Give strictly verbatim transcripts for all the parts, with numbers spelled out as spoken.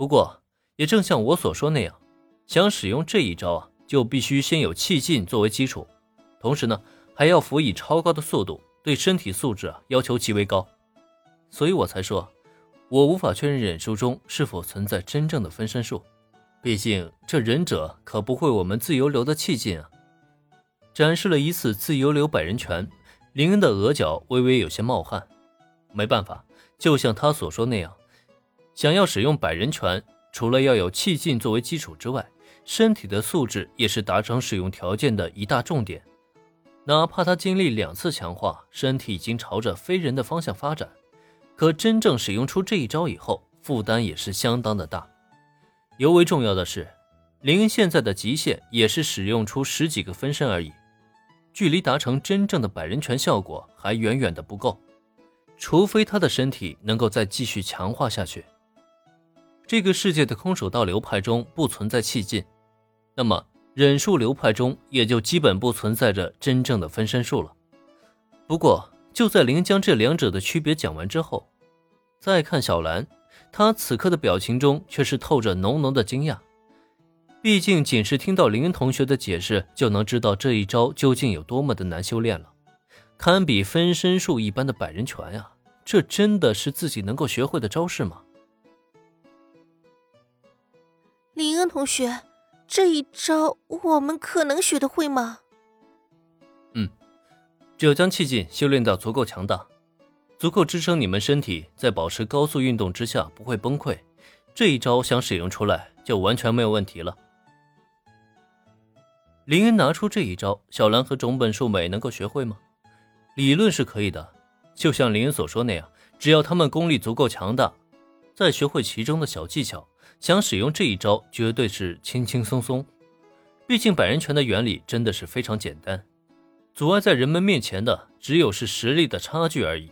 不过也正像我所说那样，想使用这一招啊，就必须先有气劲作为基础，同时呢还要辅以超高的速度，对身体素质啊要求极为高。所以我才说我无法确认忍术中是否存在真正的分身术，毕竟这忍者可不会我们自由流的气劲啊。展示了一次自由流百人拳，林恩的额角微微有些冒汗。没办法，就像他所说那样，想要使用百人拳，除了要有气劲作为基础之外，身体的素质也是达成使用条件的一大重点。哪怕他经历两次强化，身体已经朝着非人的方向发展，可真正使用出这一招以后，负担也是相当的大。尤为重要的是，林恩现在的极限也是使用出十几个分身而已，距离达成真正的百人拳效果还远远的不够，除非他的身体能够再继续强化下去。这个世界的空手道流派中不存在气劲，那么忍术流派中也就基本不存在着真正的分身术了。不过就在林将这两者的区别讲完之后，再看小兰，她此刻的表情中却是透着浓浓的惊讶。毕竟仅是听到林恩同学的解释，就能知道这一招究竟有多么的难修炼了，堪比分身术一般的百人拳啊，这真的是自己能够学会的招式吗？林恩同学，这一招我们可能学得会吗？嗯，只要将气劲修炼到足够强大，足够支撑你们身体在保持高速运动之下不会崩溃，这一招想使用出来就完全没有问题了。林恩拿出这一招，小兰和种本树美能够学会吗？理论是可以的，就像林恩所说那样，只要他们功力足够强大，再学会其中的小技巧，想使用这一招绝对是轻轻松松。毕竟百人拳的原理真的是非常简单，阻碍在人们面前的只有是实力的差距而已。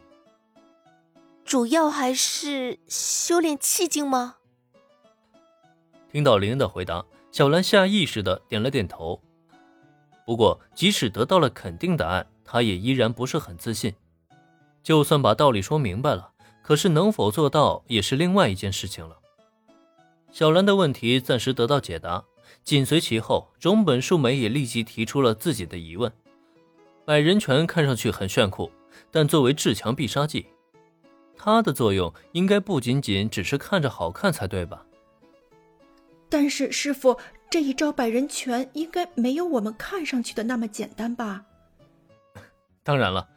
主要还是修炼气劲吗？听到林恩的回答，小兰下意识的点了点头。不过即使得到了肯定答案，她也依然不是很自信。就算把道理说明白了，可是能否做到也是另外一件事情了。小兰的问题暂时得到解答，紧随其后，种本树美也立即提出了自己的疑问。百人拳看上去很炫酷，但作为至强必杀技，它的作用应该不仅仅只是看着好看才对吧？但是师父，这一招百人拳应该没有我们看上去的那么简单吧？当然了，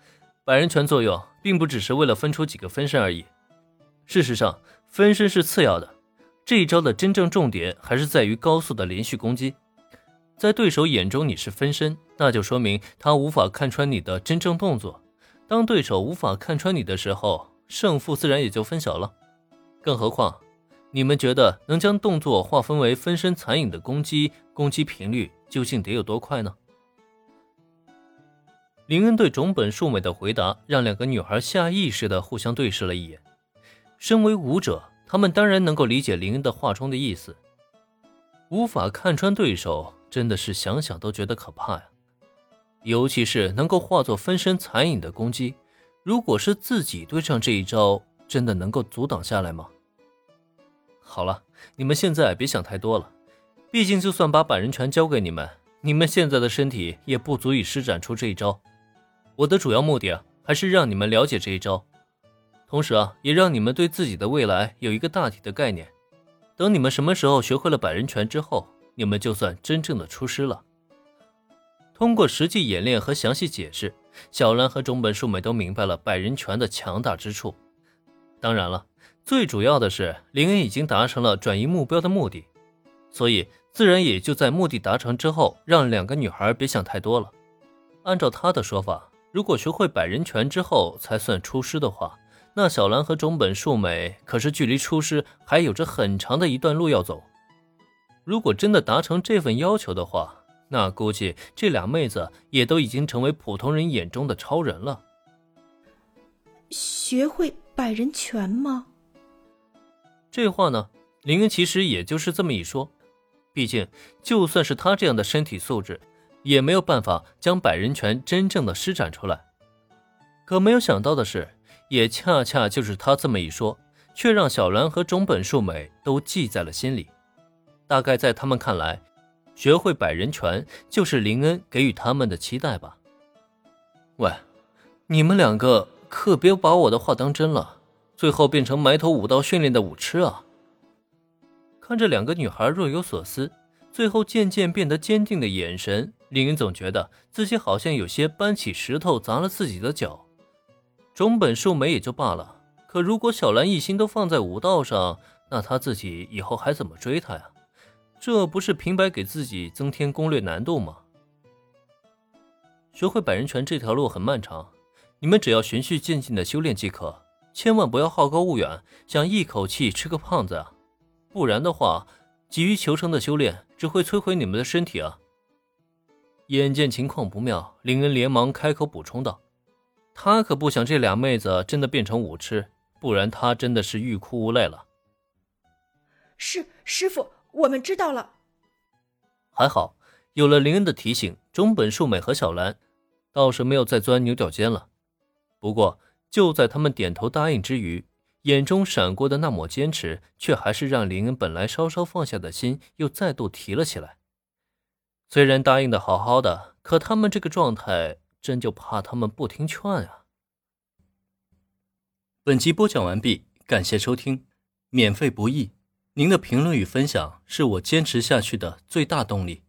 百人拳作用并不只是为了分出几个分身而已，事实上分身是次要的，这一招的真正重点还是在于高速的连续攻击。在对手眼中你是分身，那就说明他无法看穿你的真正动作，当对手无法看穿你的时候，胜负自然也就分晓了。更何况你们觉得能将动作划分为分身残影的攻击攻击频率究竟得有多快呢？林恩对种本树美的回答让两个女孩下意识地互相对视了一眼。身为武者，她们当然能够理解林恩的话中的意思，无法看穿对手真的是想想都觉得可怕呀，尤其是能够化作分身残影的攻击，如果是自己对上这一招，真的能够阻挡下来吗？好了，你们现在别想太多了，毕竟就算把百人拳交给你们，你们现在的身体也不足以施展出这一招。我的主要目的啊，还是让你们了解这一招，同时啊，也让你们对自己的未来有一个大体的概念。等你们什么时候学会了百人拳之后，你们就算真正的出师了。通过实际演练和详细解释，小兰和种本树美都明白了百人拳的强大之处。当然了，最主要的是林恩已经达成了转移目标的目的，所以自然也就在目的达成之后，让两个女孩别想太多了。按照她的说法，如果学会百人拳之后才算出师的话，那小兰和种本树美可是距离出师还有着很长的一段路要走。如果真的达成这份要求的话，那估计这俩妹子也都已经成为普通人眼中的超人了。学会百人拳吗？这话呢，林恩其实也就是这么一说，毕竟就算是他这样的身体素质，也没有办法将百人拳真正的施展出来。可没有想到的是，也恰恰就是他这么一说，却让小兰和中本树美都记在了心里。大概在他们看来，学会百人拳就是林恩给予他们的期待吧。喂，你们两个可别把我的话当真了，最后变成埋头武道训练的武痴啊。看着两个女孩若有所思，最后渐渐变得坚定的眼神，林恩总觉得自己好像有些搬起石头砸了自己的脚。中本树美也就罢了，可如果小兰一心都放在武道上，那她自己以后还怎么追她呀？这不是平白给自己增添攻略难度吗？学会百人拳这条路很漫长，你们只要循序渐进的修炼即可，千万不要好高骛远，想一口气吃个胖子啊！不然的话，急于求成的修炼只会摧毁你们的身体啊！眼见情况不妙，林恩连忙开口补充道：他可不想这俩妹子真的变成武痴，不然他真的是欲哭无泪了。是，师父，我们知道了。还好有了林恩的提醒，中本树美和小兰倒是没有再钻牛角尖了。不过就在他们点头答应之余，眼中闪过的那抹坚持却还是让林恩本来稍稍放下的心又再度提了起来。虽然答应的好好的，可他们这个状态真就怕他们不听劝啊。本集播讲完毕，感谢收听，免费不易，您的评论与分享是我坚持下去的最大动力。